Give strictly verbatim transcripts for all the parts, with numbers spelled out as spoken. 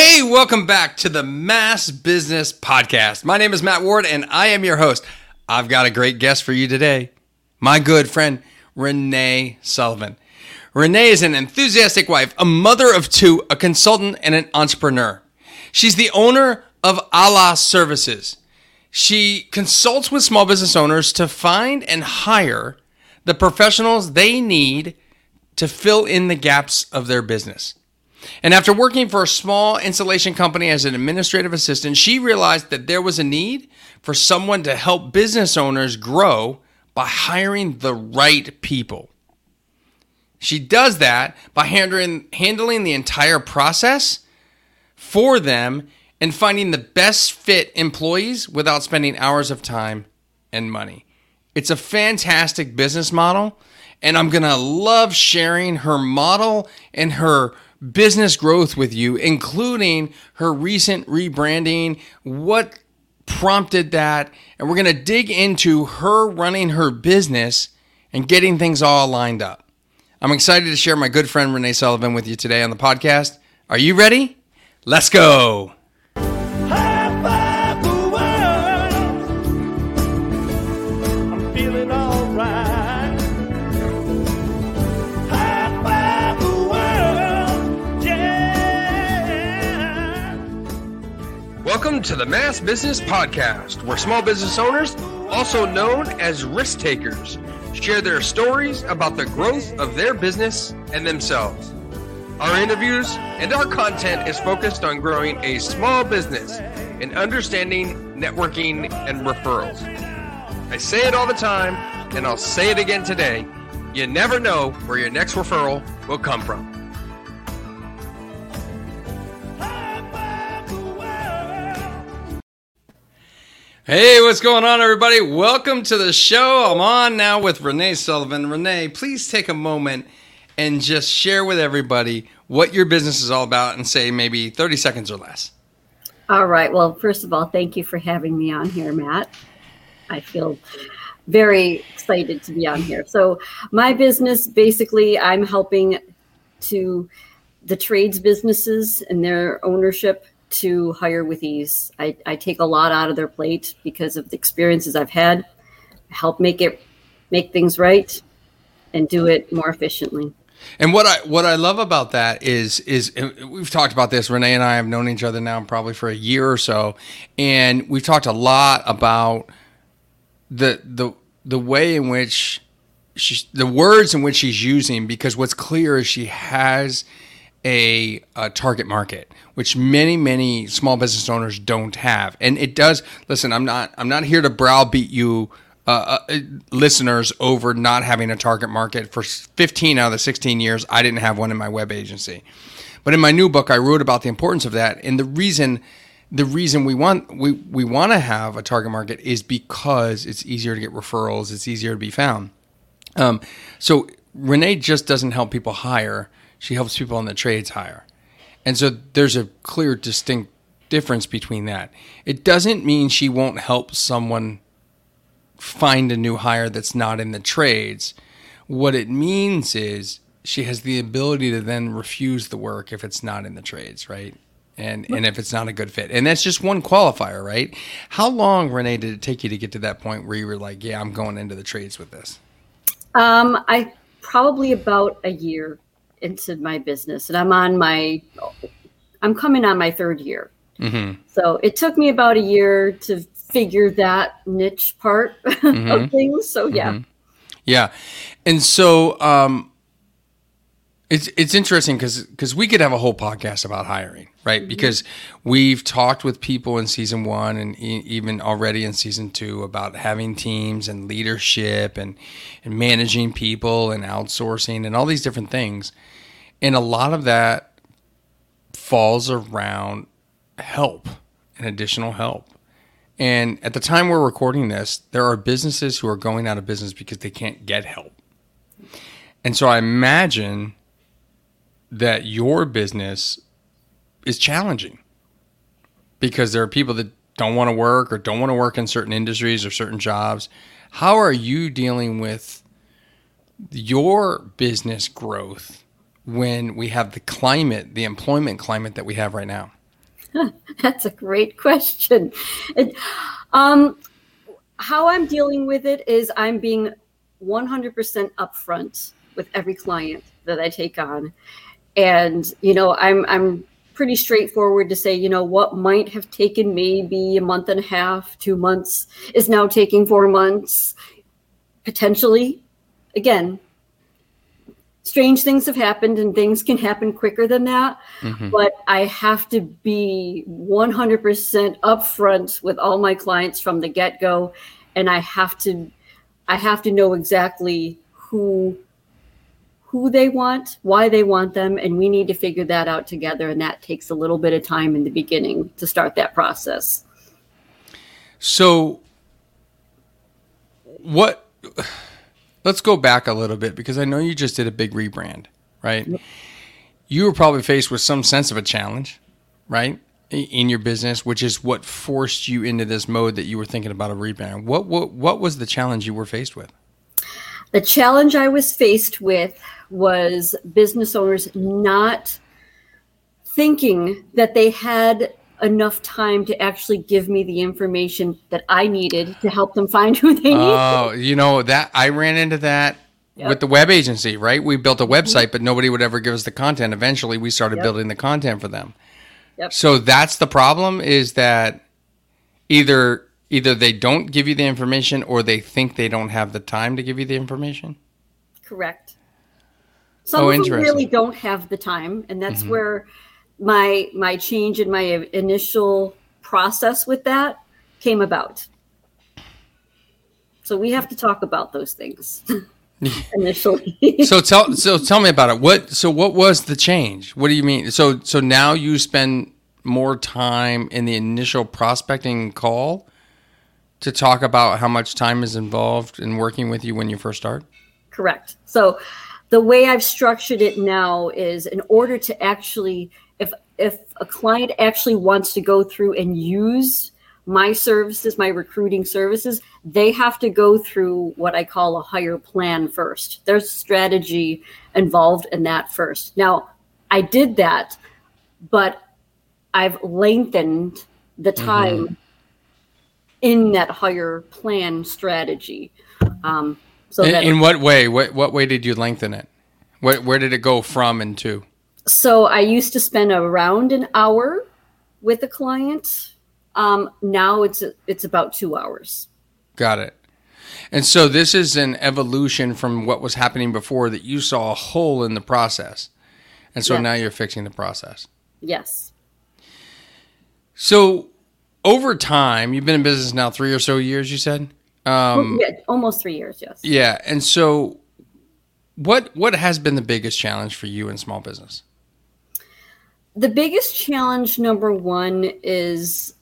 Hey, welcome back to the Mass Business Podcast. My name is Matt Ward and I am your host. I've got a great guest for you today. My good friend, Renee Sullivan. Renee is an enthusiastic wife, a mother of two, a consultant, and an entrepreneur. She's the owner of Ala Services. She consults with small business owners to find and hire the professionals they need to fill in the gaps of their business. And after working for a small installation company as an administrative assistant, she realized that there was a need for someone to help business owners grow by hiring the right people. She does that by handling, handling the entire process for them and finding the best fit employees without spending hours of time and money. It's a fantastic business model, and I'm going to love sharing her model and her business growth with you, including her recent rebranding, what prompted that, and we're going to dig into her running her business and getting things all lined up. I'm excited to share my good friend Renee Sullivan with you today on the podcast. Are you ready? Let's go. Welcome to the Mass Business Podcast, where small business owners, also known as risk takers, share their stories about the growth of their business and themselves. Our interviews and our content is focused on growing a small business and understanding networking and referrals. I say it all the time, and I'll say it again today. You never know where your next referral will come from. Hey, what's going on, everybody? Welcome to the show. I'm on now with Renee Sullivan. Renee, please take a moment and just share with everybody what your business is all about and say maybe thirty seconds or less. All right. Well, first of all, thank you for having me on here, Matt. I feel very excited to be on here. So my business, basically, I'm helping to the trades businesses and their ownership to hire with ease. I, I take a lot out of their plate because of the experiences I've had. Help make it, make things right, and do it more efficiently. And what I what I love about that is is we've talked about this. Renee and I have known each other now probably for a year or so, and we've talked a lot about the the the way in which she's, the words in which she's using, because what's clear is she has A, a target market, which many, many small business owners don't have. And it does. Listen, I'm not I'm not here to browbeat you uh, uh, listeners over not having a target market. For fifteen out of the sixteen years, I didn't have one in my web agency. But in my new book, I wrote about the importance of that. And the reason the reason we want we, we want to have a target market is because it's easier to get referrals. It's easier to be found. Um, so Renee just doesn't help people hire. She helps people in the trades hire. And so there's a clear, distinct difference between that. It doesn't mean she won't help someone find a new hire that's not in the trades. What it means is she has the ability to then refuse the work if it's not in the trades, right? And and if it's not a good fit. And that's just one qualifier, right? How long, Renee, did it take you to get to that point where you were like, yeah, I'm going into the trades with this? Um, I probably about a year into my business, and I'm on my, I'm coming on my third year. Mm-hmm. So it took me about a year to figure that niche part mm-hmm. of things. So yeah. Mm-hmm. Yeah. And so, um, it's, it's interesting because, because we could have a whole podcast about hiring, right? Mm-hmm. Because we've talked with people in season one and e- even already in season two about having teams and leadership and, and managing people and outsourcing and all these different things. And a lot of that falls around help and additional help. And at the time we're recording this, there are businesses who are going out of business because they can't get help. And so I imagine that your business is challenging because there are people that don't want to work or don't want to work in certain industries or certain jobs. How are you dealing with your business growth when we have the climate, the employment climate that we have right now? That's a great question. It, um, how I'm dealing with it is I'm being one hundred percent upfront with every client that I take on. And, you know, I'm I'm pretty straightforward to say, you know, what might have taken maybe a month and a half, two months is now taking four months, potentially. Again, strange things have happened and things can happen quicker than that. Mm-hmm. But I have to be one hundred percent upfront with all my clients from the get-go. And I have to I have to know exactly who who they want, why they want them, and we need to figure that out together. And that takes a little bit of time in the beginning to start that process. So what, let's go back a little bit, because I know you just did a big rebrand, right? Yep. You were probably faced with some sense of a challenge, right? In your business, which is what forced you into this mode that you were thinking about a rebrand. What, what, what was the challenge you were faced with? The challenge I was faced with was business owners not thinking that they had enough time to actually give me the information that I needed to help them find who they needed. Oh, you know, that I ran into that yep. with the web agency, right? We built a website, but nobody would ever give us the content. Eventually, we started yep. building the content for them. Yep. So that's the problem, is that either... Either they don't give you the information, or they think they don't have the time to give you the information. Correct. Some oh, of them really don't have the time. And that's mm-hmm. where my my change in my initial process with that came about. So we have to talk about those things initially. so tell so tell me about it. What so what was the change? What do you mean? So so now you spend more time in the initial prospecting call to talk about how much time is involved in working with you when you first start? Correct. So the way I've structured it now is, in order to actually, if if a client actually wants to go through and use my services, my recruiting services, they have to go through what I call a hire plan first. There's strategy involved in that first. Now, I did that, but I've lengthened the time mm-hmm. in that higher plan strategy. Um, so in, that in what way? What what way did you lengthen it? Where, where did it go from and to? So I used to spend around an hour with a client. Um, now it's it's about two hours. Got it. And so this is an evolution from what was happening before, that you saw a hole in the process. And so yes. now you're fixing the process. Yes. So... Over time, you've been in business now three or so years, you said? Um, yeah, almost three years, yes. Yeah. And so what what has been the biggest challenge for you in small business? The biggest challenge, number one, is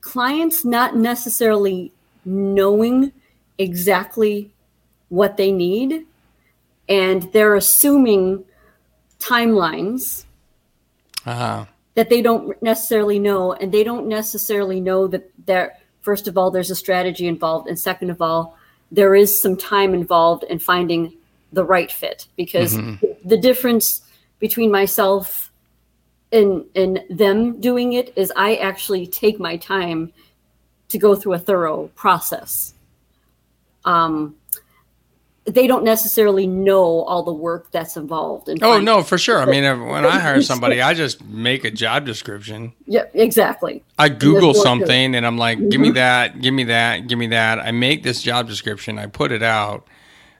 clients not necessarily knowing exactly what they need, and they're assuming timelines. Uh-huh. that they don't necessarily know, and they don't necessarily know that there, first of all, there's a strategy involved, and second of all, there is some time involved in finding the right fit, because mm-hmm. the difference between myself and, and them doing it is I actually take my time to go through a thorough process. Um, they don't necessarily know all the work that's involved. In oh, no, for sure. I mean, when I hire somebody, I just make a job description. Yeah, exactly. I Google and something and I'm like, give me that, give me that, give me that. I make this job description. I put it out,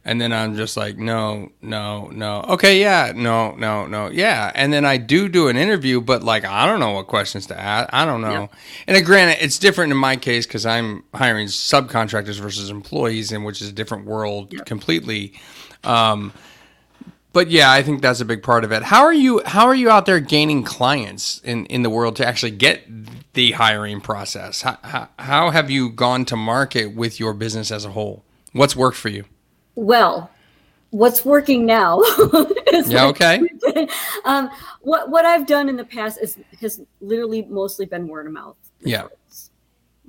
and then I'm just like, no, no, no. Okay, yeah, no, no, no, yeah. And then I do do an interview, but like, I don't know what questions to ask. I don't know. Yeah. And granted, it's different in my case because I'm hiring subcontractors versus employees, in which is a different world yeah. completely. Um, but yeah, I think that's a big part of it. How are you? How are you out there gaining clients in, in the world to actually get the hiring process? How, how, how have you gone to market with your business as a whole? What's worked for you? Well, what's working now is yeah, okay. um, what what I've done in the past is has literally mostly been word of mouth. Yeah,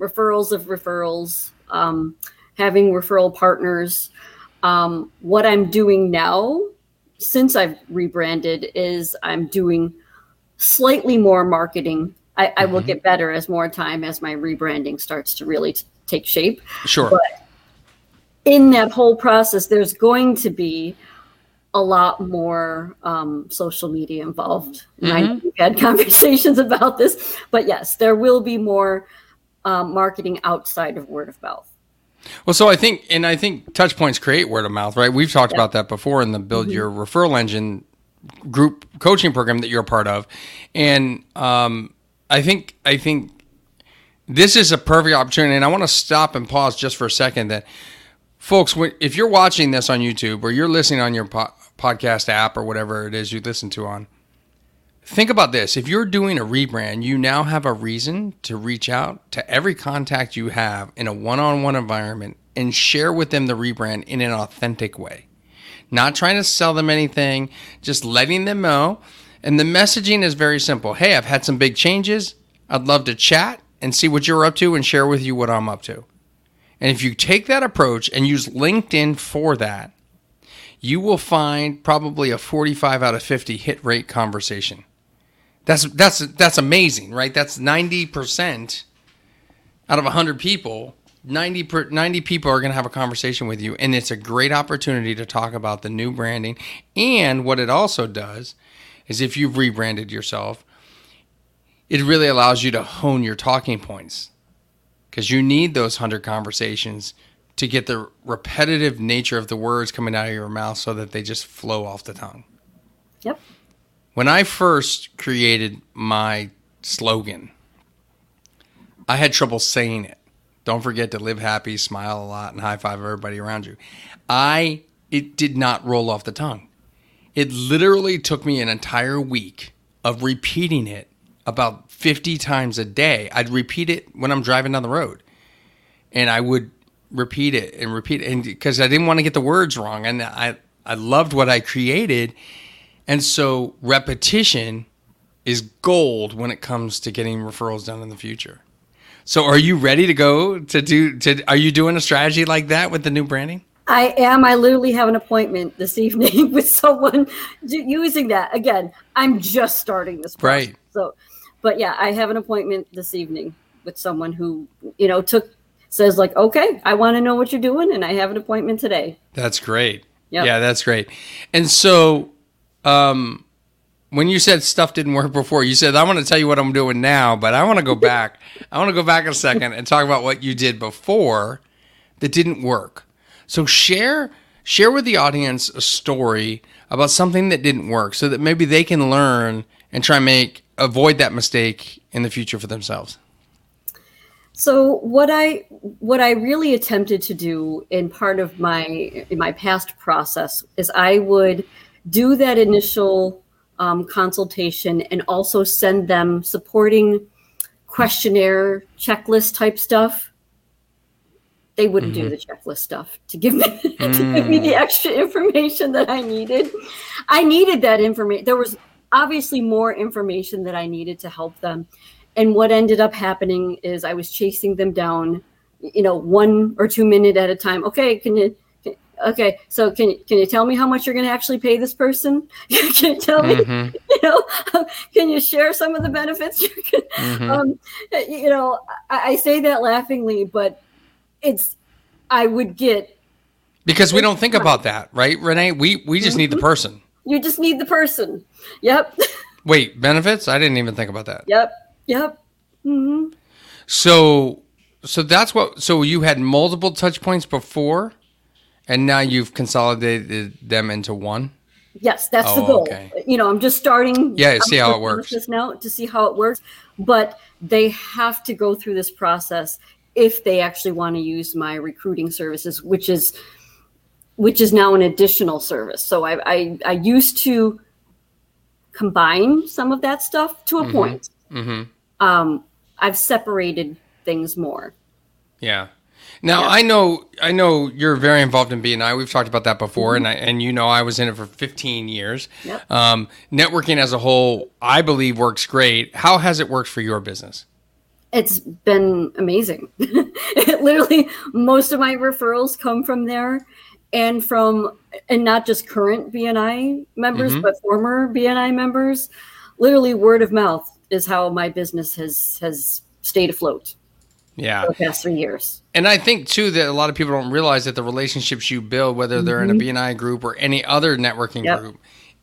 referrals of referrals, um, having referral partners. Um, what I'm doing now, since I've rebranded, is I'm doing slightly more marketing. I, I mm-hmm. will get better as more time as my rebranding starts to really t- take shape. Sure. But in that whole process, there's going to be a lot more um, social media involved. Mm-hmm. I know we've had conversations about this, but yes, there will be more um, marketing outside of word of mouth. Well, so I think, and I think touch points create word of mouth, right? We've talked yeah. about that before in the Build mm-hmm. Your Referral Engine group coaching program that you're a part of. And um, I think, I think this is a perfect opportunity. And I want to stop and pause just for a second that folks, if you're watching this on YouTube or you're listening on your po- podcast app or whatever it is you listen to on, think about this. If you're doing a rebrand, you now have a reason to reach out to every contact you have in a one-on-one environment and share with them the rebrand in an authentic way. Not trying to sell them anything, just letting them know. And the messaging is very simple. Hey, I've had some big changes. I'd love to chat and see what you're up to and share with you what I'm up to. And if you take that approach and use LinkedIn for that, you will find probably a forty-five out of fifty hit rate conversation. That's that's that's amazing, right? That's ninety percent out of one hundred people. ninety, per, ninety people are going to have a conversation with you, and it's a great opportunity to talk about the new branding. And what it also does is if you've rebranded yourself, it really allows you to hone your talking points, because you need those one hundred conversations to get the repetitive nature of the words coming out of your mouth so that they just flow off the tongue. Yep. When I first created my slogan, I had trouble saying it. Don't forget to live happy, smile a lot, and high five everybody around you. I, it did not roll off the tongue. It literally took me an entire week of repeating it about fifty times a day. I'd repeat it when I'm driving down the road, and I would repeat it and repeat it, and because I didn't want to get the words wrong, and I, I loved what I created. And so repetition is gold when it comes to getting referrals done in the future. So are you ready to go to do, to, are you doing a strategy like that with the new branding? I am. I literally have an appointment this evening with someone using that. Again, I'm just starting this process. Right. So, but yeah, I have an appointment this evening with someone who, you know, took, says like, okay, I want to know what you're doing. And I have an appointment today. That's great. Yep. Yeah, that's great. And so, um, when you said stuff didn't work before, you said, I want to tell you what I'm doing now, but I want to go back. I want to go back a second and talk about what you did before that didn't work. So share share with the audience a story about something that didn't work so that maybe they can learn and try to make, avoid that mistake in the future for themselves. So what I what I really attempted to do in part of my, in my past process is I would do that initial Um, consultation and also send them supporting questionnaire checklist type stuff. They wouldn't mm-hmm. do the checklist stuff to give me mm. to give me the extra information that I needed. I needed that information. There was obviously more information that I needed to help them. And what ended up happening is I was chasing them down, you know, one or two minute at a time. Okay, can you Okay, so can can you tell me how much you're going to actually pay this person? Can you tell me, mm-hmm. you know, can you share some of the benefits? mm-hmm. um, you know, I, I say that laughingly, but it's, I would get. Because we don't think about that, right, Renee? We, we just mm-hmm. need the person. You just need the person. Yep. Wait, benefits? I didn't even think about that. Yep, yep. Mm-hmm. So, so that's what, so you had multiple touch points before? And now you've consolidated them into one? Yes, that's oh, the goal. Okay. You know, I'm just starting. Yeah, to see I'm how it works. This now to see how it works. But they have to go through this process if they actually want to use my recruiting services, which is which is now an additional service. So I I, I used to combine some of that stuff to a mm-hmm. point. Mm-hmm. Um, I've separated things more. Yeah. Now, yeah. I know I know you're very involved in B N I. We've talked about that before, mm-hmm. and I, and you know I was in it for fifteen years. Yep. Um, networking as a whole, I believe, works great. How has it worked for your business? It's been amazing. It literally, most of my referrals come from there and from, and not just current B N I members, mm-hmm. but former B N I members. literally word of mouth is how my business has has stayed afloat. Yeah. For the past three years. And I think, too, that a lot of people don't realize that the relationships you build, whether they're mm-hmm. in a B N I group or any other networking yep. group,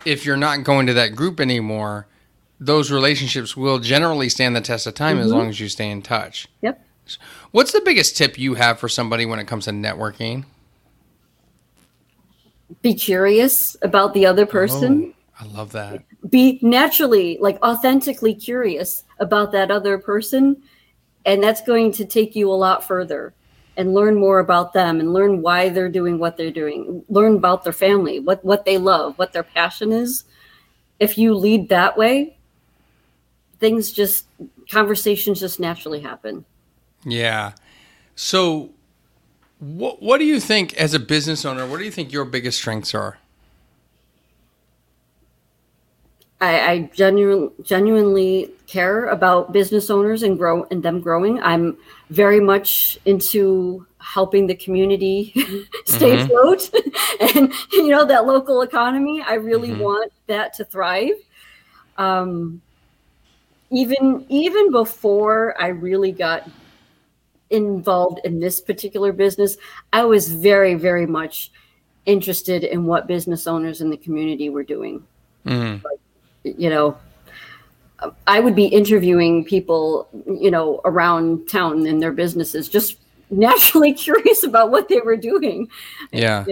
if you're not going to that group anymore, those relationships will generally stand the test of time mm-hmm. as long as you stay in touch. Yep. What's the biggest tip you have for somebody when it comes to networking? Be curious about the other person. Oh, I love that. Be naturally, like authentically curious about that other person. And that's going to take you a lot further and learn more about them and learn why they're doing what they're doing. Learn about their family, what, what they love, what their passion is. If you lead that way, things just, conversations just naturally happen. Yeah. So what what do you think as a business owner, what do you think your biggest strengths are? I, I genuinely, genuinely care about business owners and grow and them growing. I'm very much into helping the community stay mm-hmm. afloat and, you know, that local economy. I really mm-hmm. want that to thrive. Um, even, even before I really got involved in this particular business, I was very, very much interested in what business owners in the community were doing. Mm-hmm. Like, you know, I would be interviewing people, you know, around town in their businesses, just naturally curious about what they were doing. Yeah.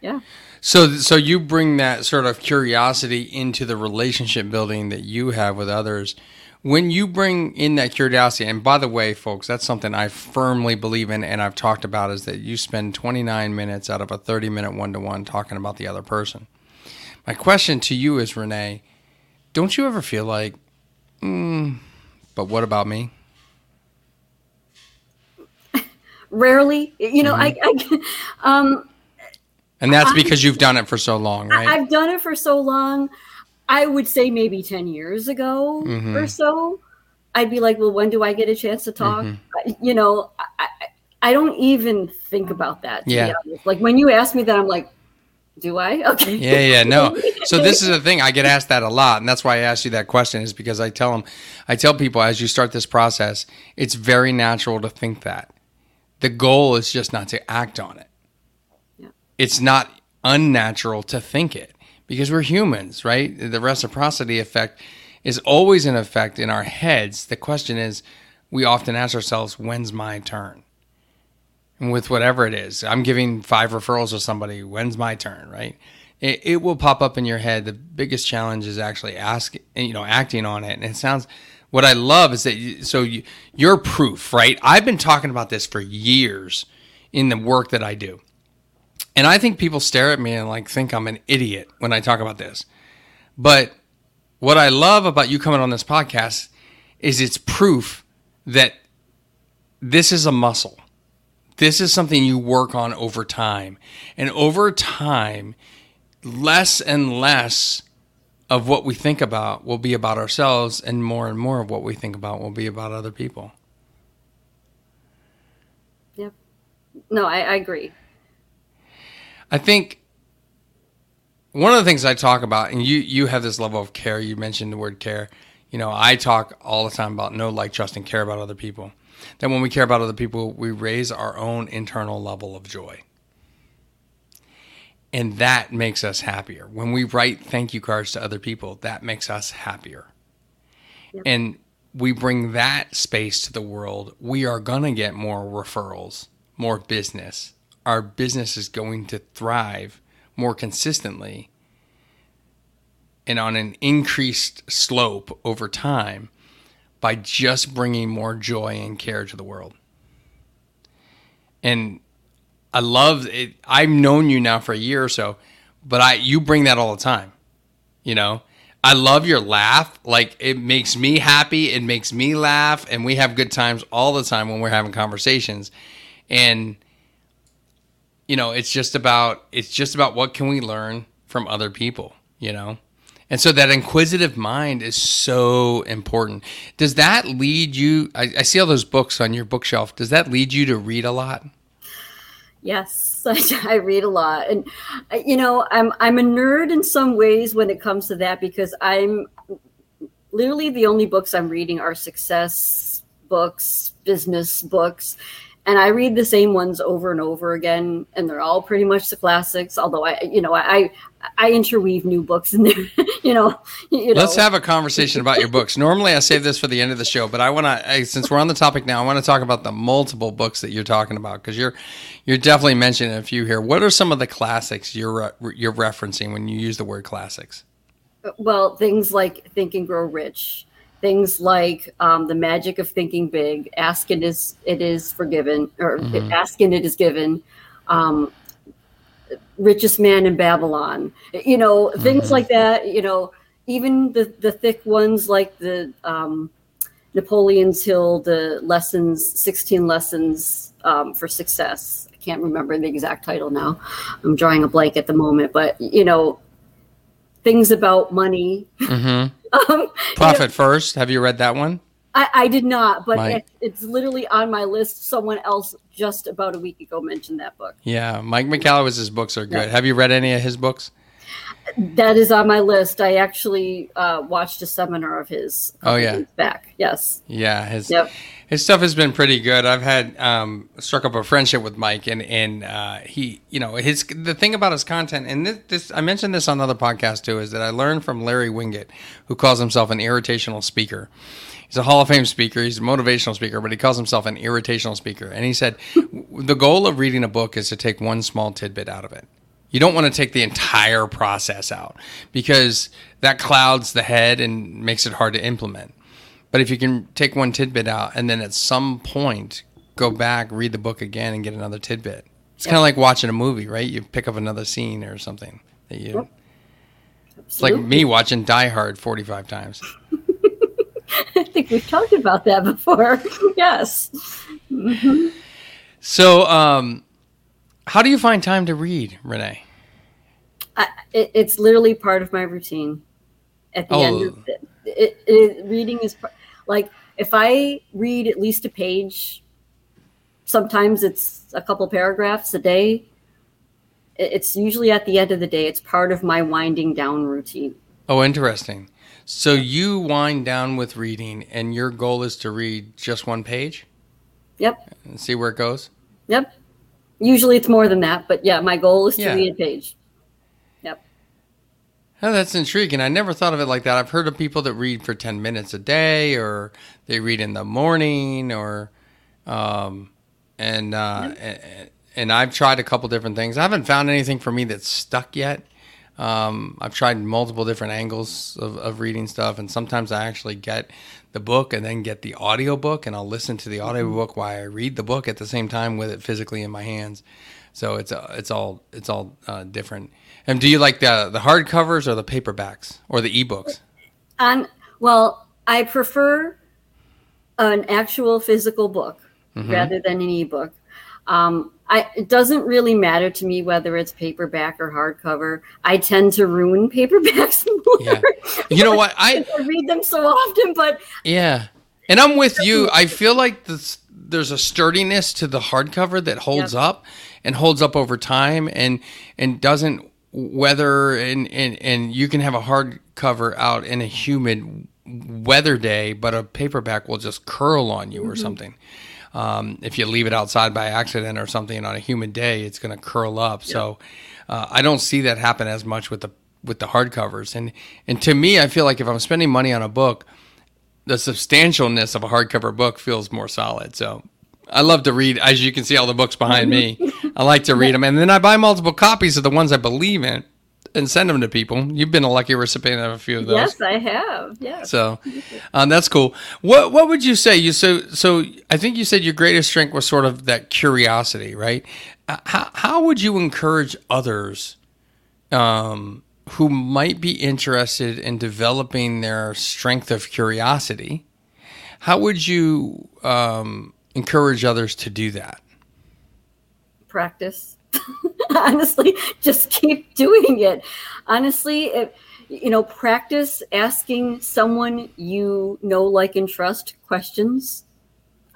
Yeah. So, so you bring that sort of curiosity into the relationship building that you have with others. When you bring in that curiosity, and by the way, folks, that's something I firmly believe in and I've talked about, is that you spend twenty-nine minutes out of a thirty minute one-to-one talking about the other person. My question to you is, Renee, don't you ever feel like, mm, but what about me? Rarely. You know, mm-hmm. I, I um, and that's because I, you've done it for so long, right? I've done it for so long. I would say maybe ten years ago mm-hmm. or so, I'd be like, well, when do I get a chance to talk? Mm-hmm. You know, I, I don't even think about that. Yeah. Like when you ask me that, I'm like, do I? Okay. Yeah, yeah, no. So this is the thing. I get asked that a lot. And that's why I asked you that question, is because I tell them, I tell people as you start this process, it's very natural to think that. The goal is just not to act on it. Yeah. It's not unnatural to think it. Because we're humans, right? The reciprocity effect is always in effect in our heads. The question is, we often ask ourselves, when's my turn? And with whatever it is, I'm giving five referrals to somebody, when's my turn, right? It, it will pop up in your head. The biggest challenge is actually ask, you know, acting on it. And it sounds, what I love is that, you, so you, you're proof, right? I've been talking about this for years in the work that I do. And I think people stare at me and like think I'm an idiot when I talk about this. But what I love about you coming on this podcast is it's proof that this is a muscle. This is something you work on over time. And over time, less and less of what we think about will be about ourselves, and more and more of what we think about will be about other people. Yep. No, I, I agree. I think one of the things I talk about, and you, you have this level of care. You mentioned the word care. You know, I talk all the time about know, like, trust, and care about other people. That when we care about other people, we raise our own internal level of joy. And that makes us happier. When we write thank you cards to other people, that makes us happier. Yep. And we bring that space to the world. We are going to get more referrals, more business. Our business is going to thrive more consistently and on an increased slope over time by just bringing more joy and care to the world. And I love it. I've known you now for a year or so, but I you bring that all the time. You know, I love your laugh. Like, it makes me happy. It makes me laugh. And we have good times all the time when we're having conversations. And you know, it's just about, it's just about what can we learn from other people, you know? And so that inquisitive mind is so important. Does that lead you, I, I see all those books on your bookshelf. Does that lead you to read a lot? Yes, I, I read a lot. And, you know, I'm, I'm a nerd in some ways when it comes to that, because I'm literally the only books I'm reading are success books, business books. And I read the same ones over and over again, and they're all pretty much the classics. Although I, you know, I I interweave new books in there. you know, you let's know. Have a conversation about your books. Normally, I save this for the end of the show, but I want to, since we're on the topic now, I want to talk about the multiple books that you're talking about, because you're you're definitely mentioning a few here. What are some of the classics you're you're referencing when you use the word classics? Well, things like Think and Grow Rich. Things like um, The Magic of Thinking Big, Ask and It Is Forgiven, or mm-hmm. Ask and It Is Given, um, Richest Man in Babylon, you know, mm-hmm. things like that, you know, even the, the thick ones like the um, Napoleon's Hill, the lessons, sixteen lessons um, for success. I can't remember the exact title now. I'm drawing a blank at the moment, but, you know, things about money. Mm-hmm. um, Profit you know, First. Have you read that one? I, I did not, but it, it's literally on my list. Someone else just about a week ago mentioned that book. Yeah, Mike McCallum, his books are good. Yeah. Have you read any of his books? That is on my list. I actually uh, watched a seminar of his. Oh yeah, back. Yes. Yeah, his yep. his stuff has been pretty good. I've had um, struck up a friendship with Mike, and and uh, he, you know, his the thing about his content, and this, this I mentioned this on another podcast too, is that I learned from Larry Winget, who calls himself an irritational speaker. He's a Hall of Fame speaker. He's a motivational speaker, but he calls himself an irritational speaker. And he said the goal of reading a book is to take one small tidbit out of it. You don't want to take the entire process out, because that clouds the head and makes it hard to implement. But if you can take one tidbit out and then at some point go back, read the book again and get another tidbit. It's yep. kind of like watching a movie, right? You pick up another scene or something that you, yep. it's like me watching Die Hard forty-five times. I think we've talked about that before. Yes. Mm-hmm. So, um, how do you find time to read, Renee? I, it, it's literally part of my routine. At the oh. end of it, it, it, reading is part, like if I read at least a page, sometimes it's a couple paragraphs a day. It, it's usually at the end of the day. It's part of my winding down routine. Oh, interesting. So you wind down with reading, and your goal is to read just one page? Yep. And see where it goes? Yep. Usually it's more than that, but yeah, my goal is to yeah. read a page. Yep. Oh, that's intriguing. I never thought of it like that. I've heard of people that read for ten minutes a day, or they read in the morning, or, um, and, uh, yep. and, and I've tried a couple different things. I haven't found anything for me that's stuck yet. Um, I've tried multiple different angles of, of reading stuff, and sometimes I actually get the book and then get the audiobook, and I'll listen to the audiobook while I read the book at the same time with it physically in my hands. So it's uh, it's all it's all uh, different. And do you like the the hardcovers or the paperbacks or the ebooks? Um, well, I prefer an actual physical book mm-hmm. rather than an ebook. Um, I, it doesn't really matter to me whether it's paperback or hardcover. I tend to ruin paperbacks more. Yeah. You know what? I, I read them so often, but yeah. And I'm with you. I feel like this, there's a sturdiness to the hardcover that holds yeah. up and holds up over time and and doesn't weather. And, and, and you can have a hardcover out in a humid weather day, but a paperback will just curl on you mm-hmm. or something. Um, if you leave it outside by accident or something on a humid day, it's going to curl up. Yeah. So uh, I don't see that happen as much with the with the hardcovers. And and to me, I feel like if I'm spending money on a book, the substantialness of a hardcover book feels more solid. So I love to read, as you can see, all the books behind me. I like to read them. And then I buy multiple copies of the ones I believe in and send them to people. You've been a lucky recipient of a few of those. Yes, I have. Yeah. So um, that's cool. What What would you say? You so so. I think you said your greatest strength was sort of that curiosity, right? Uh, how How would you encourage others um, who might be interested in developing their strength of curiosity? How would you um, encourage others to do that? Practice. Honestly, just keep doing it. Honestly, it, you know, practice asking someone you know, like, and trust questions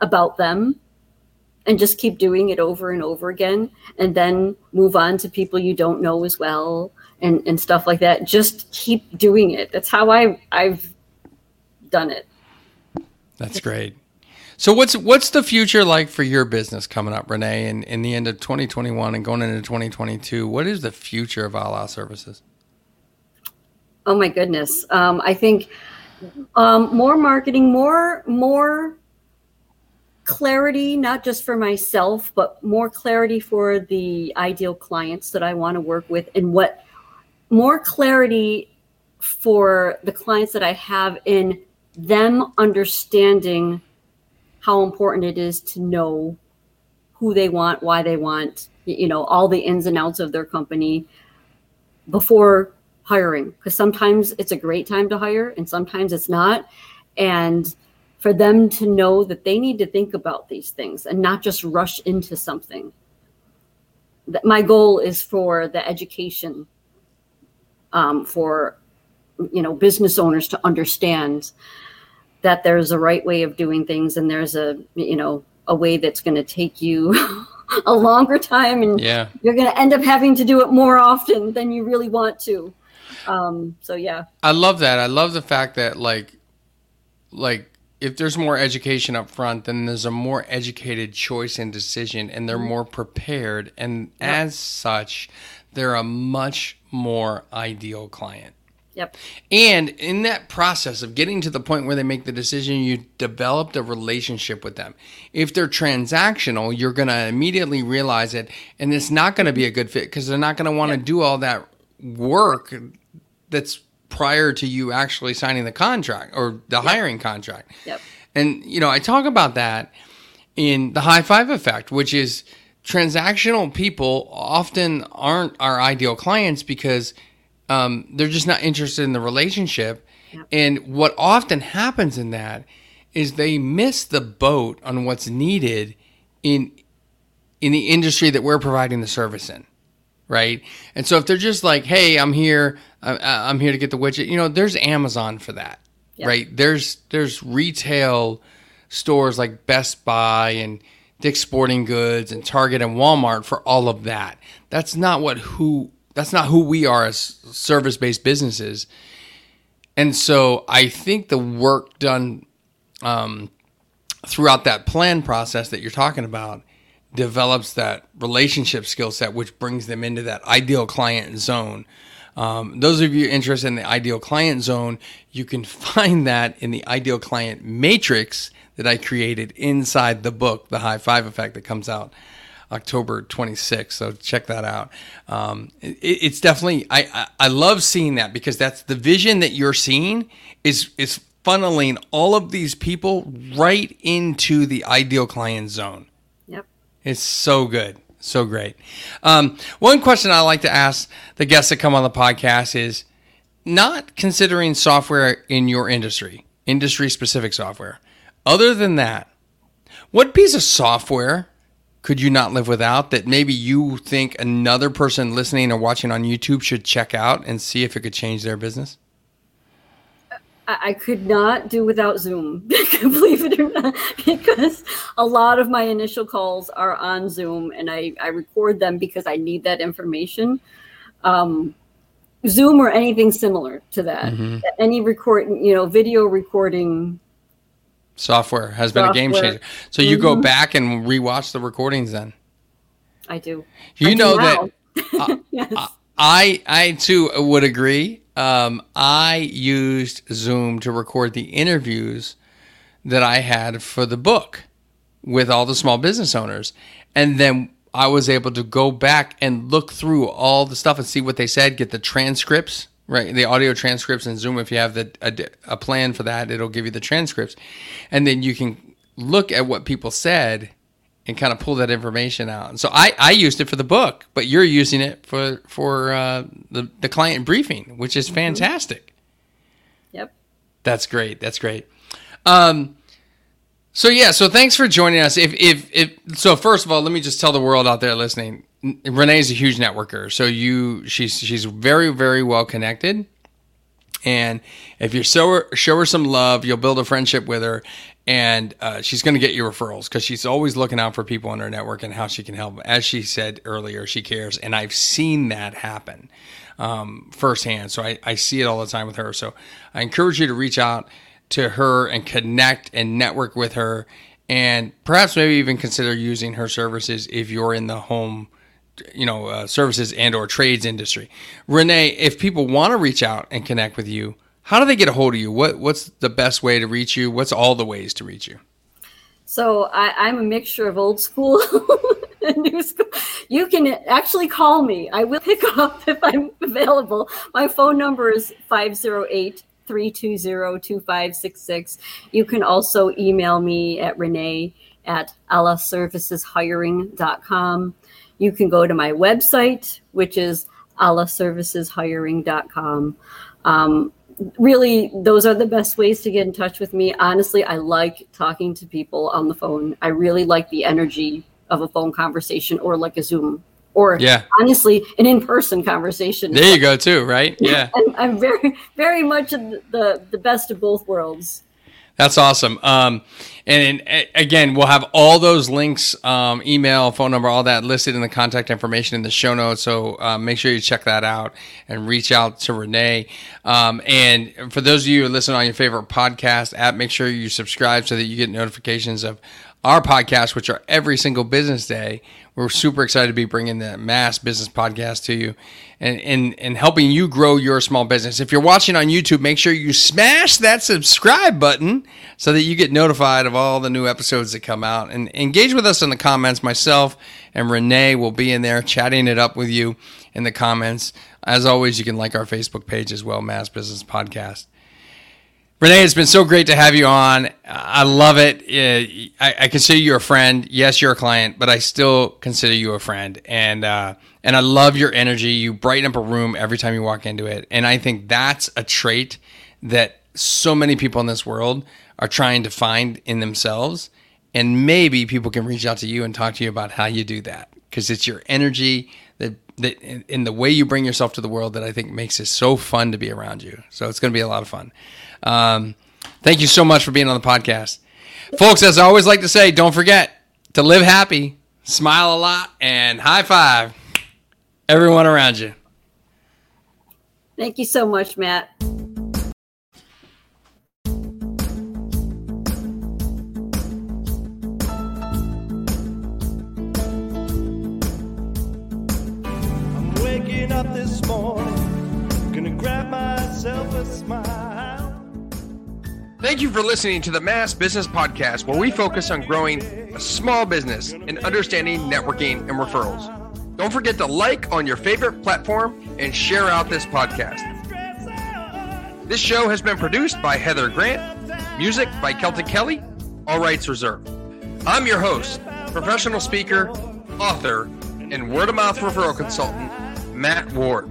about them, and just keep doing it over and over again. And then move on to people you don't know as well and, and stuff like that. Just keep doing it. That's how I, I've done it. That's great. So what's what's the future like for your business coming up, Renee, in, in the end of twenty twenty-one and going into twenty twenty-two? What is the future of Ala Services? Oh, my goodness. Um, I think um, more marketing, more more clarity, not just for myself, but more clarity for the ideal clients that I want to work with, and what more clarity for the clients that I have in them understanding how important it is to know who they want, why they want, you know, all the ins and outs of their company before hiring. Because sometimes it's a great time to hire and sometimes it's not. And for them to know that they need to think about these things and not just rush into something. My goal is for the education um, for, you know, business owners to understand that there's a right way of doing things, and there's a, you know, a way that's going to take you a longer time, and yeah. you're going to end up having to do it more often than you really want to. Um, so, yeah. I love that. I love the fact that like, like if there's more education up front, then there's a more educated choice and decision, and they're more prepared. And yep. as such, they're a much more ideal client. Yep. And in that process of getting to the point where they make the decision, you developed a relationship with them. If they're transactional, you're going to immediately realize it, and it's not going to be a good fit because they're not going to want to yep. do all that work that's prior to you actually signing the contract or the yep. hiring contract. Yep. And, you know, I talk about that in The High Five Effect, which is transactional people often aren't our ideal clients because Um, they're just not interested in the relationship. Yeah. And what often happens in that is they miss the boat on what's needed in in the industry that we're providing the service in, right? And so if they're just like, hey, I'm here, I, I'm here to get the widget, you know, there's Amazon for that, yeah. right? There's there's retail stores like Best Buy and Dick's Sporting Goods and Target and Walmart for all of that. That's not what who... That's not who we are as service-based businesses. And so I think the work done um, throughout that plan process that you're talking about develops that relationship skill set, which brings them into that ideal client zone. Um, those of you interested in the ideal client zone, you can find that in the ideal client matrix that I created inside the book, The High Five Effect, that comes out October twenty-sixth. So check that out. Um, it, it's definitely, I, I, I love seeing that, because that's the vision that you're seeing is, is funneling all of these people right into the ideal client zone. Yep. It's so good. So great. Um, one question I like to ask the guests that come on the podcast is, not considering software in your industry, industry specific software. Other than that, what piece of software could you not live without that maybe you think another person listening or watching on YouTube should check out and see if it could change their business? I could not do without Zoom, believe it or not, because a lot of my initial calls are on Zoom, and I, I record them because I need that information. Um, Zoom or anything similar to that. Mm-hmm. Any record, you know, video recording Software has Software. been a game changer. So mm-hmm. you go back and rewatch the recordings then? I do. You I know do that I, yes. I, I I too would agree. Um, I used Zoom to record the interviews that I had for the book with all the small business owners. And then I was able to go back and look through all the stuff and see what they said, get the transcripts. Right, the audio transcripts in Zoom. If you have the a, a plan for that, it'll give you the transcripts, and then you can look at what people said and kind of pull that information out. And so I, I used it for the book, but you're using it for for uh, the the client briefing, which is fantastic. Mm-hmm. Yep, that's great. That's great. Um, so yeah, so thanks for joining us. If if if so, first of all, let me just tell the world out there listening. Renee's a huge networker, so you she's she's very, very well connected, and if you show her, show her some love, you'll build a friendship with her, and uh, she's going to get you referrals because she's always looking out for people in her network and how she can help. As she said earlier, she cares, and I've seen that happen um, firsthand, so I, I see it all the time with her. So I encourage you to reach out to her and connect and network with her, and perhaps maybe even consider using her services if you're in the home, you know, uh, services and or trades industry. Renee, if people want to reach out and connect with you, how do they get a hold of you? What What's the best way to reach you? What's all the ways to reach you? So I, I'm a mixture of old school and new school. You can actually call me. I will pick up if I'm available. My phone number is five oh eight, three two zero, two five six six. You can also email me at Renee at Ala Services Hiring dot com. You can go to my website, which is ala services hiring dot com. Um, really, those are the best ways to get in touch with me. Honestly, I like talking to people on the phone. I really like the energy of a phone conversation or like a Zoom or yeah. honestly, an in-person conversation. There you go too, right? Yeah. I'm, I'm very, very much in the, the best of both worlds. That's awesome. Um, and, and again, we'll have all those links, um, email, phone number, all that listed in the contact information in the show notes. So uh, make sure you check that out and reach out to Renee. Um, and for those of you who listen on your favorite podcast app, make sure you subscribe so that you get notifications of our podcasts, which are every single business day. We're super excited to be bringing the Mass Business Podcast to you and, and, and helping you grow your small business. If you're watching on YouTube, make sure you smash that subscribe button so that you get notified of all the new episodes that come out. And engage with us in the comments. Myself and Renee will be in there chatting it up with you in the comments. As always, you can like our Facebook page as well, Mass Business Podcast. Renee, it's been so great to have you on. I love it. I, I consider you a friend. Yes, you're a client, but I still consider you a friend. And uh, and I love your energy. You brighten up a room every time you walk into it. And I think that's a trait that so many people in this world are trying to find in themselves. And maybe people can reach out to you and talk to you about how you do that, because it's your energy that that in the way you bring yourself to the world that I think makes it so fun to be around you. So it's going to be a lot of fun. Um, thank you so much for being on the podcast. Folks, as I always like to say, don't forget to live happy, smile a lot, and high five everyone around you. Thank you so much, Matt. I'm waking up this morning, gonna grab myself a smile. Thank you for listening to the Mass Business Podcast, where we focus on growing a small business and understanding networking and referrals. Don't forget to like on your favorite platform and share out this podcast. This show has been produced by Heather Grant, music by Celtic Kelly, all rights reserved. I'm your host, professional speaker, author, and word-of-mouth referral consultant, Matt Ward.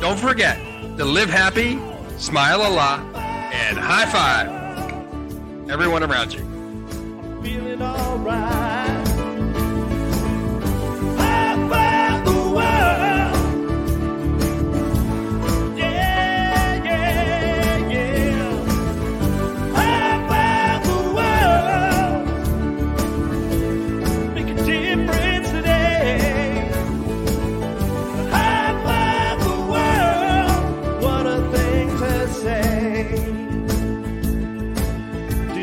Don't forget to live happy, smile a lot, and high five everyone around you. I'm feeling all right. High five the world. Yeah, yeah, yeah. High five the world. Make a difference today. High five the world. What a thing to say.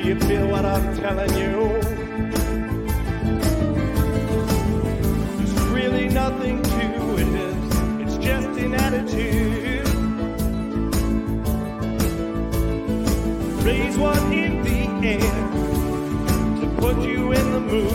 You feel what I'm telling you? There's really nothing to it. It's just an attitude. Raise one in the air to put you in the mood.